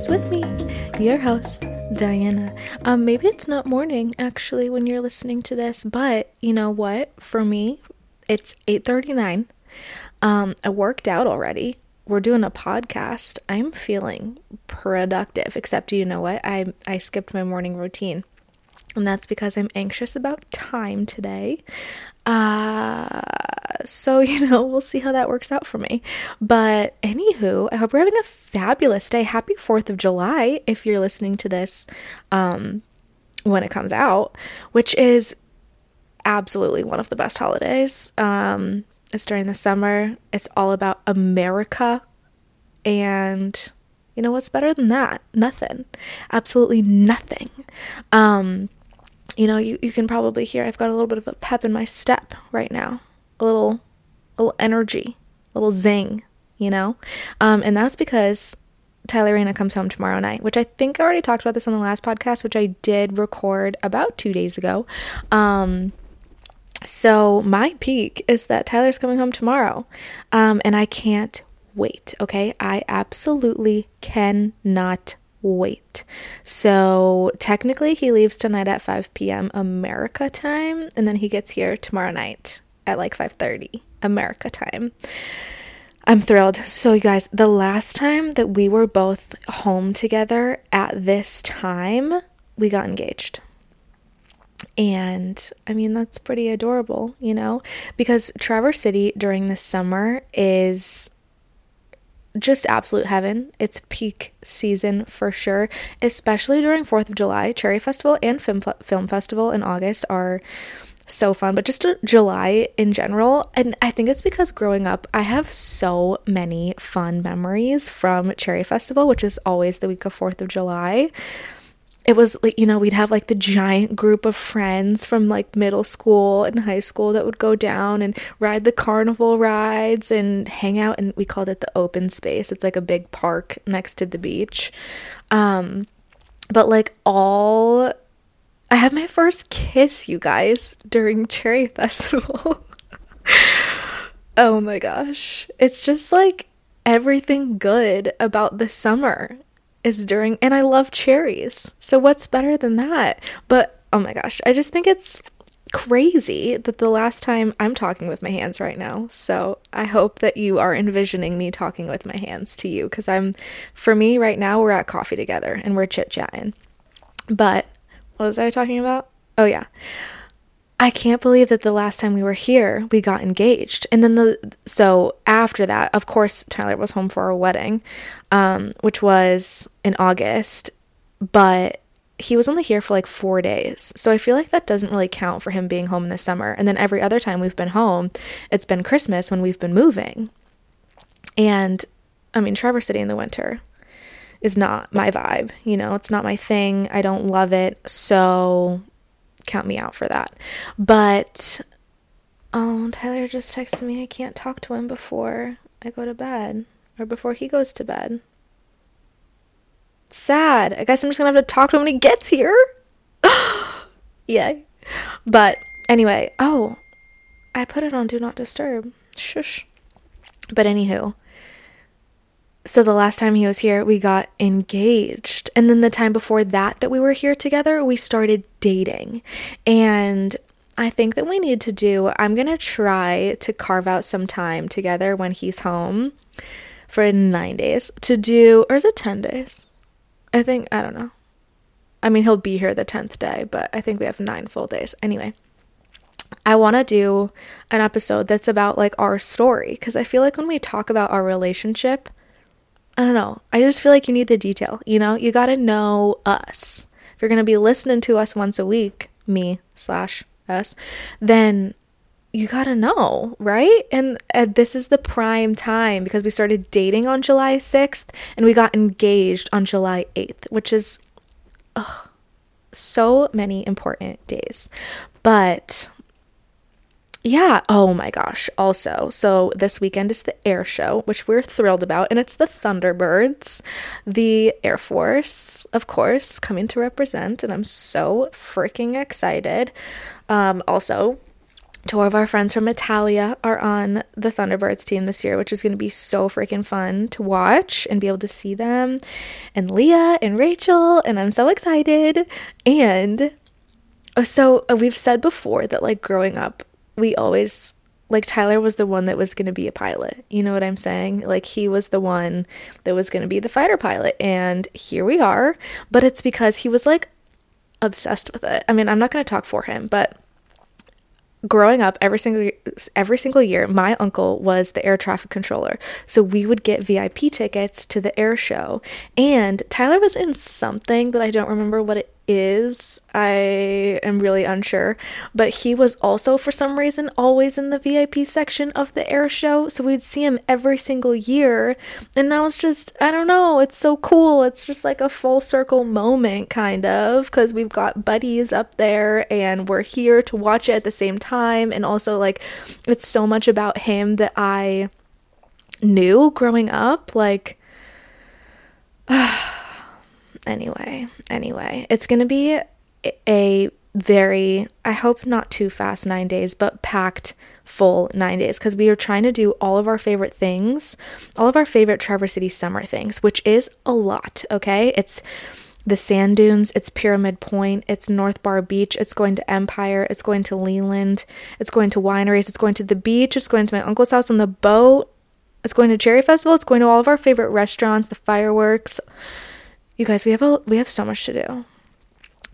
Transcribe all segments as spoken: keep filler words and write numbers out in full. podcast with me, your host, Diana. Um, maybe it's not morning, actually, when you're listening to this, but you know what? For me, it's eight thirty-nine. Um, I worked out already. We're doing a podcast. I'm feeling productive, except you know what? I I skipped my morning routine. And that's because I'm anxious about time today. Uh, so, you know, we'll see how that works out for me. But anywho, I hope you're having a fabulous day. Happy fourth of July if you're listening to this um, when it comes out, which is absolutely one of the best holidays. Um, it's during the summer. It's all about America. And you know what's better than that? Nothing. Absolutely nothing. Um... You know, you, you can probably hear I've got a little bit of a pep in my step right now, a little, a little energy, a little zing, you know, um, and that's because Tyler Reyna comes home tomorrow night, which I think I already talked about this on the last podcast, which I did record about two days ago. Um, so my peak is that Tyler's coming home tomorrow, um, and I can't wait. Okay, I absolutely cannot wait. So technically he leaves tonight at five p.m. America time, and then he gets here tomorrow night at like five thirty America time. I'm thrilled. So you guys, the last time that we were both home together at this time, we got engaged. And I mean, that's pretty adorable, you know, because Traverse City during the summer is just absolute heaven. It's peak season for sure, especially during fourth of July. Cherry Festival and Film, Film Festival in August are so fun, but just July in general. And I think it's because growing up, I have so many fun memories from Cherry Festival, which is always the week of fourth of July. It was like, you know, we'd have like the giant group of friends from like middle school and high school that would go down and ride the carnival rides and hang out. And we called it the open space. It's like a big park next to the beach. Um, but like all, I had my first kiss, you guys, during Cherry Festival. Oh my gosh. It's just like everything good about the summer is during, and I love cherries, so what's better than that? But oh my gosh, I just think it's crazy that the last time, I'm talking with my hands right now, so I hope that you are envisioning me talking with my hands to you, because I'm, for me right now, we're at coffee together and we're chit-chatting. But what was I talking about? Oh yeah, I can't believe that the last time we were here, we got engaged. And then the, so after that, of course, Tyler was home for our wedding, um, which was in August, but he was only here for like four days. So I feel like that doesn't really count for him being home this summer. And then every other time we've been home, it's been Christmas when we've been moving. And I mean, Traverse City in the winter is not my vibe, you know, it's not my thing. I don't love it. So count me out for that. But oh, Tyler just texted me I can't talk to him before I go to bed, or before he goes to bed. Sad. I guess I'm just gonna have to talk to him when he gets here. Yay. But anyway, oh, I put it on do not disturb. Shush. But anywho, so the last time he was here, we got engaged. And then the time before that that we were here together, we started dating. And I think that we need to do, I'm going to try to carve out some time together when he's home for nine days to do, or is it ten days? I think, I don't know. I mean, he'll be here the tenth day, but I think we have nine full days. Anyway, I want to do an episode that's about like our story, because I feel like when we talk about our relationship, I don't know. I just feel like you need the detail, you know? You got to know us. If you're going to be listening to us once a week, me slash us, then you got to know, right? And uh, this is the prime time, because we started dating on July sixth and we got engaged on July eighth, which is ugh, so many important days. But yeah. Oh my gosh. Also, so this weekend is the air show, which we're thrilled about. And it's the Thunderbirds, the Air Force, of course, coming to represent. And I'm so freaking excited. Um, also, two of our friends from Italia are on the Thunderbirds team this year, which is going to be so freaking fun to watch and be able to see them, and Leah and Rachel, and I'm so excited. And so we've said before that, like, growing up, we always, like, Tyler was the one that was going to be a pilot. You know what I'm saying? Like, he was the one that was going to be the fighter pilot, and here we are. But it's because he was, like, obsessed with it. I mean, I'm not going to talk for him, but growing up, every single every single year, my uncle was the air traffic controller, so we would get V I P tickets to the air show. And Tyler was in something that I don't remember what it is. I am really unsure, but he was also, for some reason, always in the V I P section of the air show, so we'd see him every single year. And now it's just, I don't know, it's so cool. It's just like a full circle moment, kind of, because we've got buddies up there and we're here to watch it at the same time. And also, like, it's so much about him that I knew growing up, like, Anyway, anyway, it's going to be a very, I hope not too fast nine days, but packed full nine days. Because we are trying to do all of our favorite things, all of our favorite Traverse City summer things, which is a lot, okay? It's the sand dunes, it's Pyramid Point, it's North Bar Beach, it's going to Empire, it's going to Leland, it's going to wineries, it's going to the beach, it's going to my uncle's house on the boat, it's going to Cherry Festival, it's going to all of our favorite restaurants, the fireworks. You guys, we have a, we have so much to do.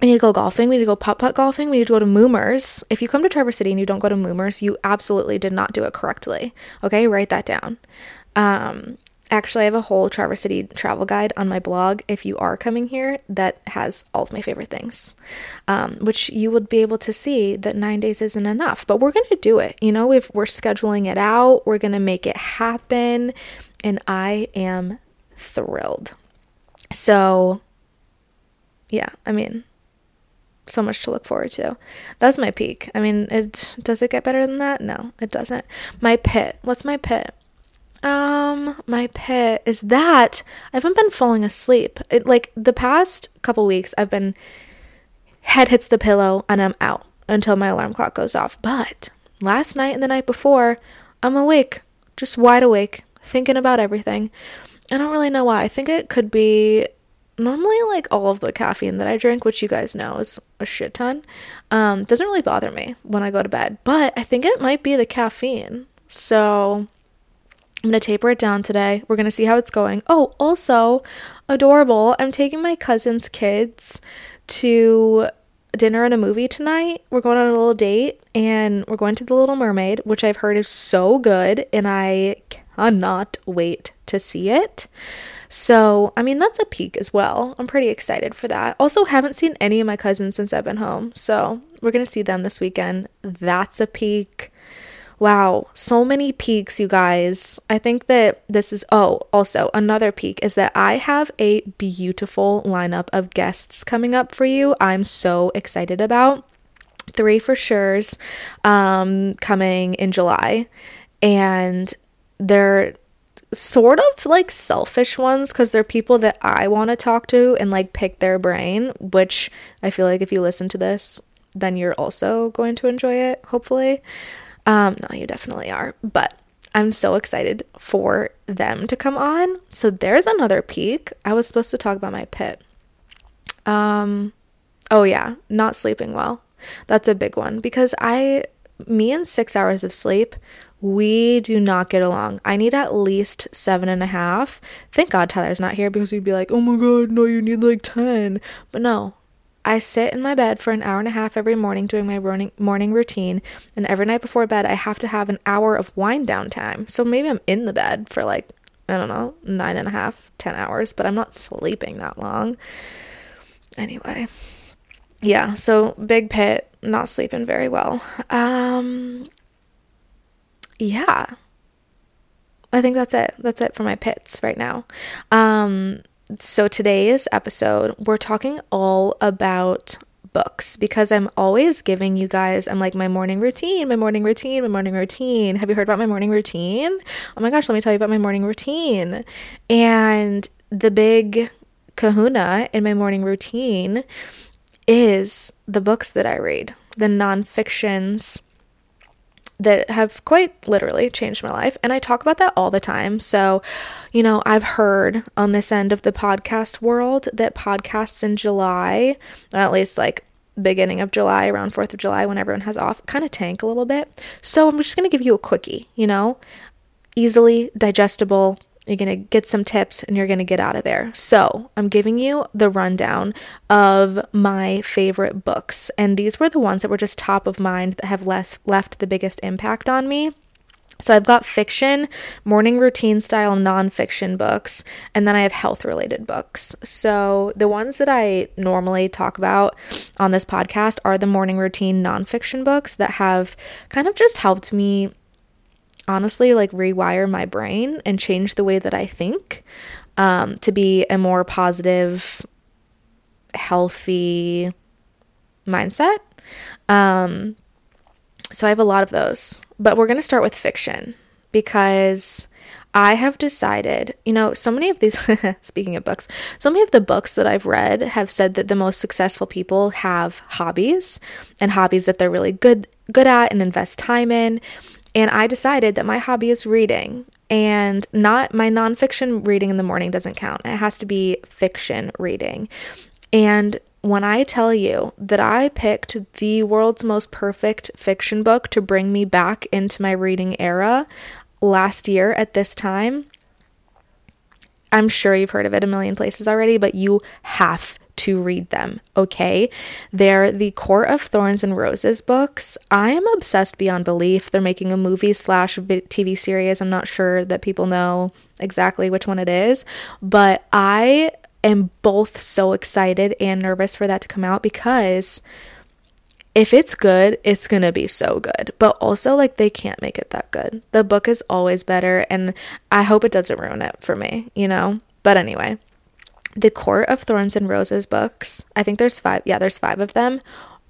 We need to go golfing. We need to go putt-putt golfing. We need to go to Moomers. If you come to Traverse City and you don't go to Moomers, you absolutely did not do it correctly. Okay, write that down. Um, actually, I have a whole Traverse City travel guide on my blog if you are coming here that has all of my favorite things, um, which you would be able to see that nine days isn't enough. But we're going to do it. You know, if we're scheduling it out, we're going to make it happen. And I am thrilled. So, yeah, I mean, so much to look forward to. That's my peak. I mean, it does it get better than that? No, it doesn't. My pit. What's my pit? Um, my pit is that I haven't been falling asleep. It, like, the past couple weeks, I've been, head hits the pillow and I'm out until my alarm clock goes off. But last night and the night before, I'm awake, just wide awake, thinking about everything. I don't really know why. I think it could be normally, like, all of the caffeine that I drink, which you guys know is a shit ton. Um, doesn't really bother me when I go to bed, but I think it might be the caffeine. So I'm going to taper it down today. We're going to see how it's going. Oh, also adorable. I'm taking my cousin's kids to dinner and a movie tonight. We're going on a little date and we're going to The Little Mermaid, which I've heard is so good. And I cannot wait to see it. So, I mean, that's a peak as well. I'm pretty excited for that. Also, haven't seen any of my cousins since I've been home. So we're going to see them this weekend. That's a peak. Wow. So many peaks, you guys. I think that this is, oh, also another peak is that I have a beautiful lineup of guests coming up for you. I'm so excited about three for sure's um, coming in July. And they're sort of, like, selfish ones because they're people that I want to talk to and, like, pick their brain, which I feel like if you listen to this, then you're also going to enjoy it, hopefully. Um, no, you definitely are. But I'm so excited for them to come on. So there's another peak. I was supposed to talk about my pit. Um, oh, yeah, not sleeping well. That's a big one because I, me and six hours of sleep, we do not get along. I need at least seven and a half. Thank God Tyler's not here because he'd be like, oh my God, no, you need like ten. But no, I sit in my bed for an hour and a half every morning doing my morning routine. And every night before bed, I have to have an hour of wind down time. So maybe I'm in the bed for like, I don't know, nine and a half, ten hours, but I'm not sleeping that long. Anyway, yeah, so big pit, not sleeping very well. Um... Yeah, I think that's it. That's it for my pits right now. Um, so today's episode, we're talking all about books because I'm always giving you guys, I'm like, my morning routine, my morning routine, my morning routine. Have you heard about my morning routine? Oh my gosh, let me tell you about my morning routine. And the big kahuna in my morning routine is the books that I read, the nonfictions that have quite literally changed my life. And I talk about that all the time. So, you know, I've heard on this end of the podcast world that podcasts in July, or at least like beginning of July, around fourth of July, when everyone has off, kind of tank a little bit. So I'm just going to give you a quickie, you know, easily digestible. You're going to get some tips and you're going to get out of there. So I'm giving you the rundown of my favorite books. And these were the ones that were just top of mind that have less left the biggest impact on me. So I've got fiction, morning routine style nonfiction books, and then I have health related books. So the ones that I normally talk about on this podcast are the morning routine nonfiction books that have kind of just helped me honestly like rewire my brain and change the way that I think um, to be a more positive, healthy mindset. Um, so I have a lot of those, but we're going to start with fiction because I have decided, you know, so many of these, speaking of books, so many of the books that I've read have said that the most successful people have hobbies and hobbies that they're really good, good at and invest time in. And I decided that my hobby is reading, and not my nonfiction reading in the morning doesn't count. It has to be fiction reading. And when I tell you that I picked the world's most perfect fiction book to bring me back into my reading era last year at this time, I'm sure you've heard of it a million places already, but you have to read them, okay? They're the Court of Thorns and Roses books. I'm obsessed beyond belief. They're making a movie slash T V series. I'm not sure that people know exactly which one it is, but I am both so excited and nervous for that to come out because if it's good, it's gonna be so good. But also, like, they can't make it that good. The book is always better, and I hope it doesn't ruin it for me, you know? But anyway, The Court of Thorns and Roses books, I think there's five, yeah, there's five of them,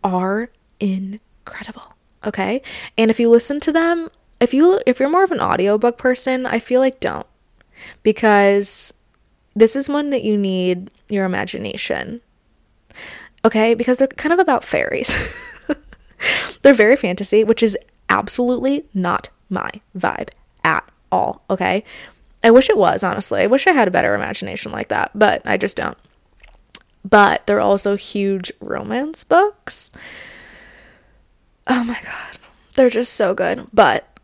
are incredible, okay? And if you listen to them, if, you, if you're more of an audiobook person, I feel like don't, because this is one that you need your imagination, okay? Because they're kind of about fairies. They're very fantasy, which is absolutely not my vibe at all, okay? I wish it was, honestly. I wish I had a better imagination like that, but I just don't. But they're also huge romance books. Oh my God. They're just so good. But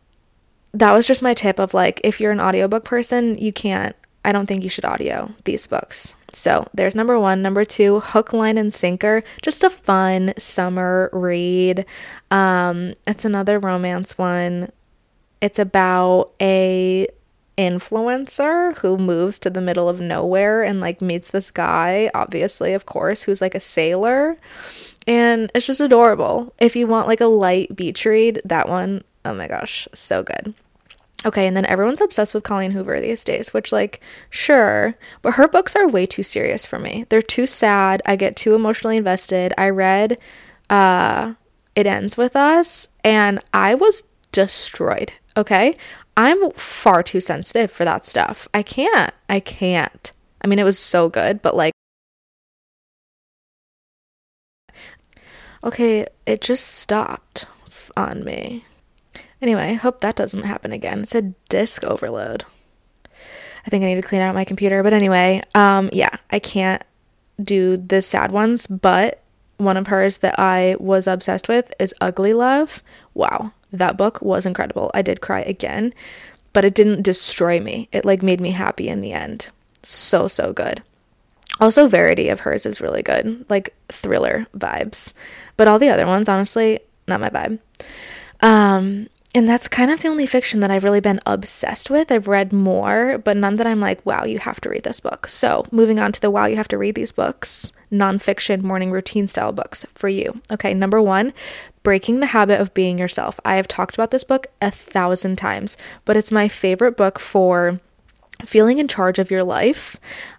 that was just my tip of like, if you're an audiobook person, you can't, I don't think you should audio these books. So there's number one. Number two, Hook, Line, and Sinker. Just a fun summer read. Um, it's another romance one. It's about a influencer who moves to the middle of nowhere and like meets this guy, obviously, of course, who's like a sailor, and it's just adorable. If you want like a light beach read, that one, oh my gosh, so good. Okay, and then everyone's obsessed with Colleen Hoover these days, which like, sure, but her books are way too serious for me. They're too sad. I get too emotionally invested. I read uh It Ends With Us and I was destroyed, okay? I'm far too sensitive for that stuff. I can't. I can't. I mean, it was so good, but like, okay, it just stopped on me. Anyway, hope that doesn't happen again. It's a disk overload. I think I need to clean out my computer. But anyway, um, yeah, I can't do the sad ones, but one of hers that I was obsessed with is Ugly Love. Wow. That book was incredible. I did cry again, but it didn't destroy me. It like made me happy in the end. So, so good. Also, Verity of hers is really good, like thriller vibes. But all the other ones, honestly, not my vibe. Um, and that's kind of the only fiction that I've really been obsessed with. I've read more, but none that I'm like, wow, you have to read this book. So moving on to the wow, you have to read these books, nonfiction morning routine style books for you. Okay, number one, Breaking the Habit of Being Yourself. I have talked about this book a thousand times, but it's my favorite book for feeling in charge of your life,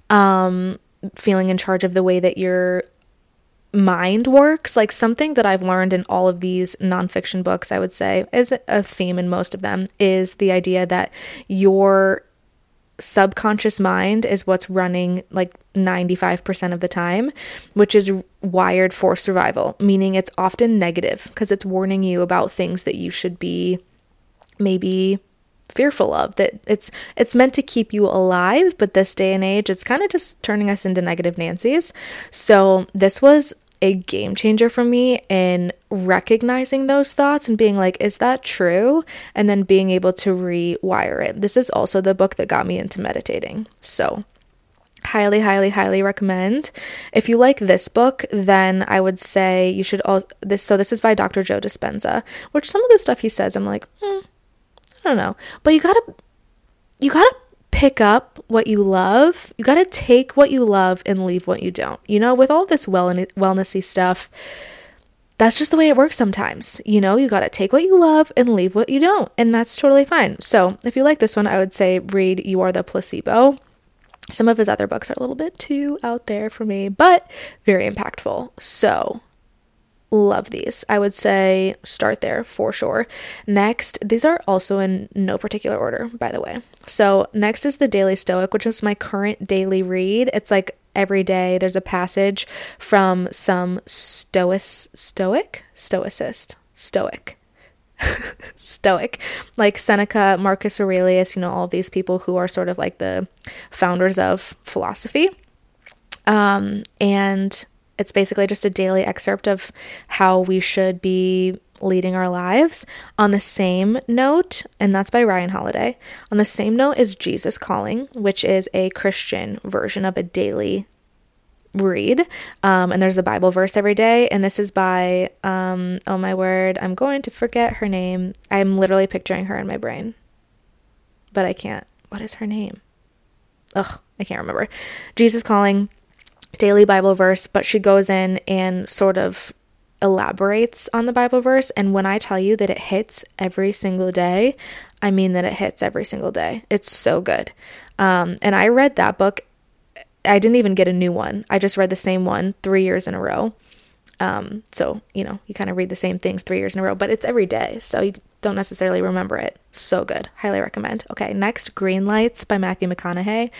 um, feeling in charge of the way that you're mind works. Like something that I've learned in all of these nonfiction books, I would say, is a theme in most of them, is the idea that your subconscious mind is what's running like ninety-five percent of the time, which is wired for survival, meaning it's often negative because it's warning you about things that you should be maybe fearful of, that it's it's meant to keep you alive, but this day and age it's kind of just turning us into negative Nancys. So this was a game changer for me in recognizing those thoughts and being like, is that true? And then being able to rewire it. This is also the book that got me into meditating. So highly, highly, highly recommend. If you like this book, then I would say you should also this. So this is by Doctor Joe Dispenza, which some of the stuff he says, I'm like, hmm, I don't know, but you gotta, you gotta pick up what you love. You got to take what you love and leave what you don't. You know, with all this well wellnessy stuff, that's just the way it works sometimes. You know, you got to take what you love and leave what you don't. And that's totally fine. So if you like this one, I would say read You Are the Placebo. Some of his other books are a little bit too out there for me, but very impactful. So love these. I would say start there for sure. Next, these are also in no particular order, by the way. So next is The Daily Stoic, which is my current daily read. It's like every day there's a passage from some stoic, stoic, stoicist, stoic, stoic, like Seneca, Marcus Aurelius, you know, all these people who are sort of like the founders of philosophy. Um, and it's basically just a daily excerpt of how we should be leading our lives. On the same note, and that's by Ryan Holiday, on the same note is Jesus Calling, which is a Christian version of a daily read. Um, and there's a Bible verse every day. And this is by, um, oh my word, I'm going to forget her name. I'm literally picturing her in my brain, but I can't. What is her name? Ugh, I can't remember. Jesus Calling, daily Bible verse, but she goes in and sort of elaborates on the Bible verse. And when I tell you that it hits every single day, I mean that it hits every single day. It's so good. Um, and I read that book. I didn't even get a new one. I just read the same one three years in a row. Um, so, you know, you kind of read the same things three years in a row, but it's every day. So you don't necessarily remember it. So good. Highly recommend. Okay. Next, Green Lights by Matthew McConaughey.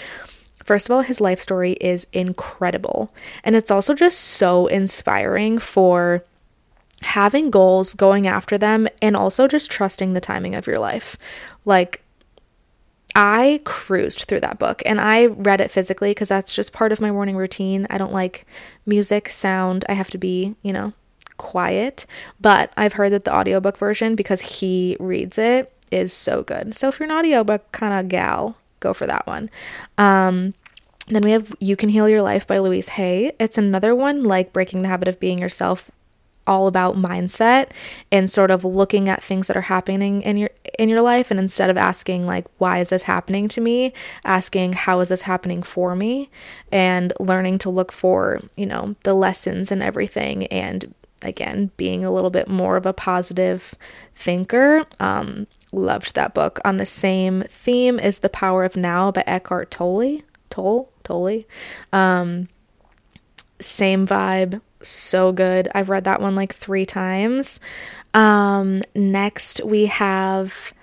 First of all, his life story is incredible. And it's also just so inspiring for having goals, going after them, and also just trusting the timing of your life. Like, I cruised through that book, and I read it physically because that's just part of my morning routine. I don't like music, sound. I have to be, you know, quiet. But I've heard that the audiobook version, because he reads it, is so good. So if you're an audiobook kind of gal, go for that one. Um, then we have You Can Heal Your Life by Louise Hay. It's another one like Breaking the Habit of Being Yourself, all about mindset and sort of looking at things that are happening in your in your life, and instead of asking like, why is this happening to me, asking, how is this happening for me, and learning to look for, you know, the lessons and everything, and again, being a little bit more of a positive thinker. Um, loved that book. On the same theme is The Power of Now by Eckhart Tolle. Tolle? Tolle? Um, same vibe. So good. I've read that one like three times. Um, next we have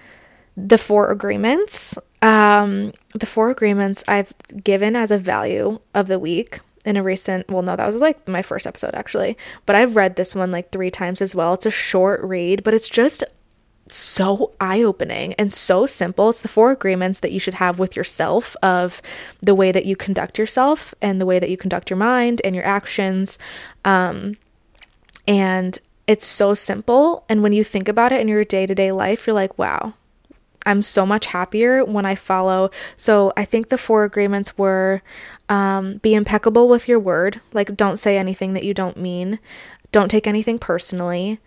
The Four Agreements. Um, The Four Agreements I've given as a value of the week. In a recent, well, no, that was like my first episode actually, but I've read this one like three times as well. It's a short read, but it's just so eye-opening and so simple. It's the four agreements that you should have with yourself, of the way that you conduct yourself and the way that you conduct your mind and your actions. Um, and it's so simple. And when you think about it in your day-to-day life, you're like, wow, I'm so much happier when I follow. So I think the four agreements were, um, be impeccable with your word. Like, don't say anything that you don't mean. Don't take anything personally.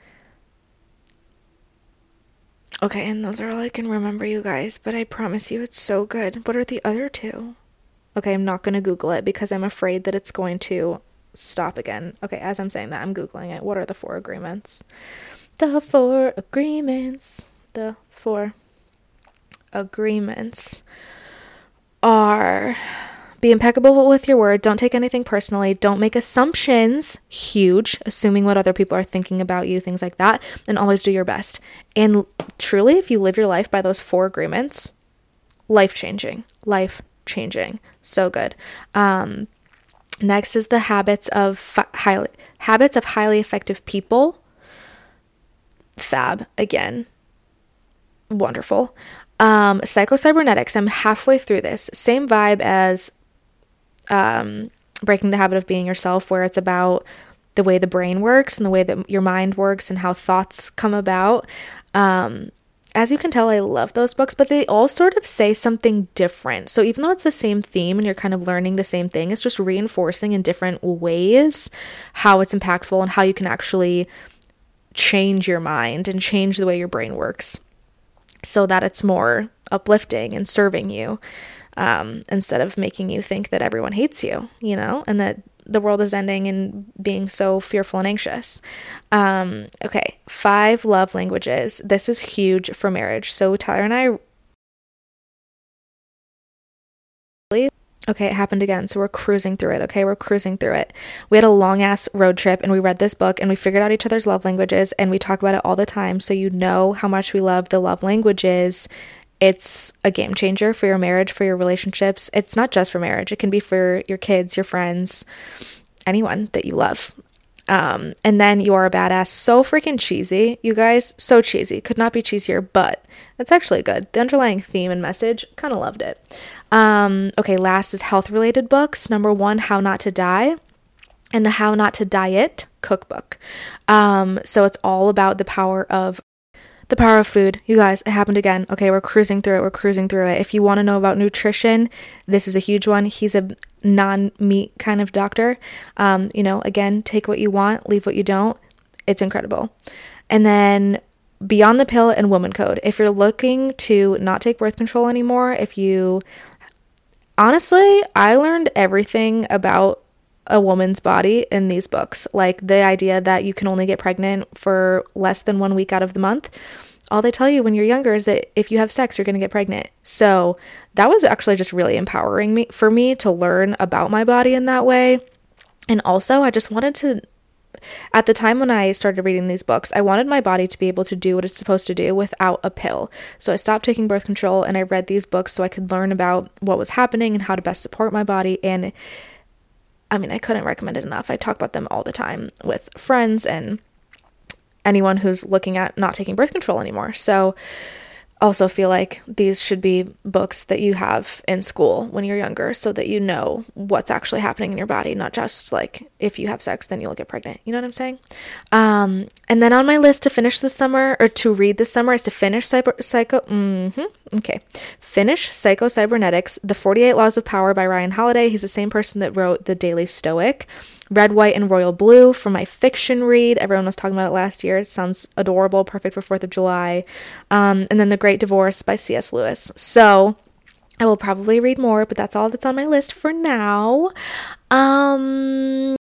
Okay. And those are all I can remember, you guys, but I promise you it's so good. What are the other two? Okay. I'm not going to Google it because I'm afraid that it's going to stop again. Okay. As I'm saying that, I'm Googling it. What are the four agreements? The four agreements, the four agreements are, be impeccable with your word, don't take anything personally, don't make assumptions, huge, assuming what other people are thinking about you, things like that, and always do your best. And truly, if you live your life by those four agreements, life-changing, life-changing, so good. Um, next is the habits of fi- highly, habits of highly effective people, fab, again. wonderful. Um, Psycho-Cybernetics, I'm halfway through this. Same vibe as um, Breaking the Habit of Being Yourself, where it's about the way the brain works and the way that your mind works and how thoughts come about. Um, as you can tell, I love those books, but they all sort of say something different. So even though it's the same theme and you're kind of learning the same thing, it's just reinforcing in different ways how it's impactful and how you can actually change your mind and change the way your brain works so that it's more uplifting and serving you, um, instead of making you think that everyone hates you, you know, and that the world is ending and being so fearful and anxious. Um, okay. Five Love Languages. This is huge for marriage. So Tyler and I, okay, it happened again. So we're cruising through it. Okay. We're cruising through it. We had a long ass road trip and we read this book and we figured out each other's love languages and we talk about it all the time. So you know how much we love the love languages. It's a game changer for your marriage, for your relationships. It's not just for marriage. It can be for your kids, your friends, anyone that you love. Um, and then You Are a Badass. So freaking cheesy, you guys. So cheesy. Could not be cheesier, but it's actually good. The underlying theme and message, kind of loved it. Um, okay, last is health-related books. Number one, How Not to Die, and the How Not to Diet cookbook. Um, so it's all about the power of The Power of Food. You guys, it happened again. Okay, we're cruising through it. We're cruising through it. If you want to know about nutrition, this is a huge one. He's a non-meat kind of doctor. Um, you know, again, take what you want, leave what you don't. It's incredible. And then Beyond the Pill and Woman Code. If you're looking to not take birth control anymore, if you... Honestly, I learned everything about a woman's body in these books, like the idea that you can only get pregnant for less than one week out of the month. All they tell you when you're younger is that if you have sex, you're going to get pregnant. So that was actually just really empowering me for me to learn about my body in that way. And also I just wanted to, at the time when I started reading these books, I wanted my body to be able to do what it's supposed to do without a pill. So I stopped taking birth control and I read these books so I could learn about what was happening and how to best support my body. And I mean, I couldn't recommend it enough. I talk about them all the time with friends and anyone who's looking at not taking birth control anymore. So also feel like these should be books that you have in school when you're younger so that you know what's actually happening in your body, not just like if you have sex, then you'll get pregnant. You know what I'm saying? Um, and then on my list to finish this summer or to read this summer is to finish cyber, Psycho... Mm-hmm, okay. Finish Psycho-Cybernetics, The forty-eight Laws of Power by Ryan Holiday. He's the same person that wrote The Daily Stoic. Red, White, and Royal Blue for my fiction read. Everyone was talking about it last year. It sounds adorable. Perfect for fourth of July. Um, and then The Great Divorce by C S Lewis. So I will probably read more, but that's all that's on my list for now. Um...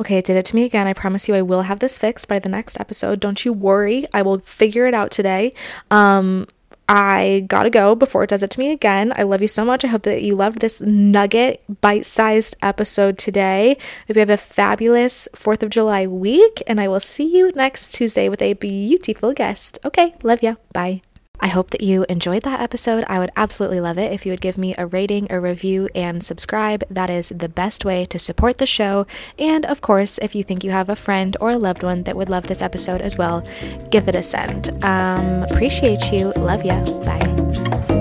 Okay, it did it to me again. I promise you I will have this fixed by the next episode. Don't you worry. I will figure it out today. Um... I gotta go before it does it to me again. I love you so much. I hope that you loved this nugget bite-sized episode today. I hope you have a fabulous fourth of July week, and I will see you next Tuesday with a beautiful guest. Okay, love ya. Bye. I hope that you enjoyed that episode. I would absolutely love it if you would give me a rating, a review, and subscribe. That is the best way to support the show. And of course, if you think you have a friend or a loved one that would love this episode as well, give it a send. Um, appreciate you. Love ya. Bye.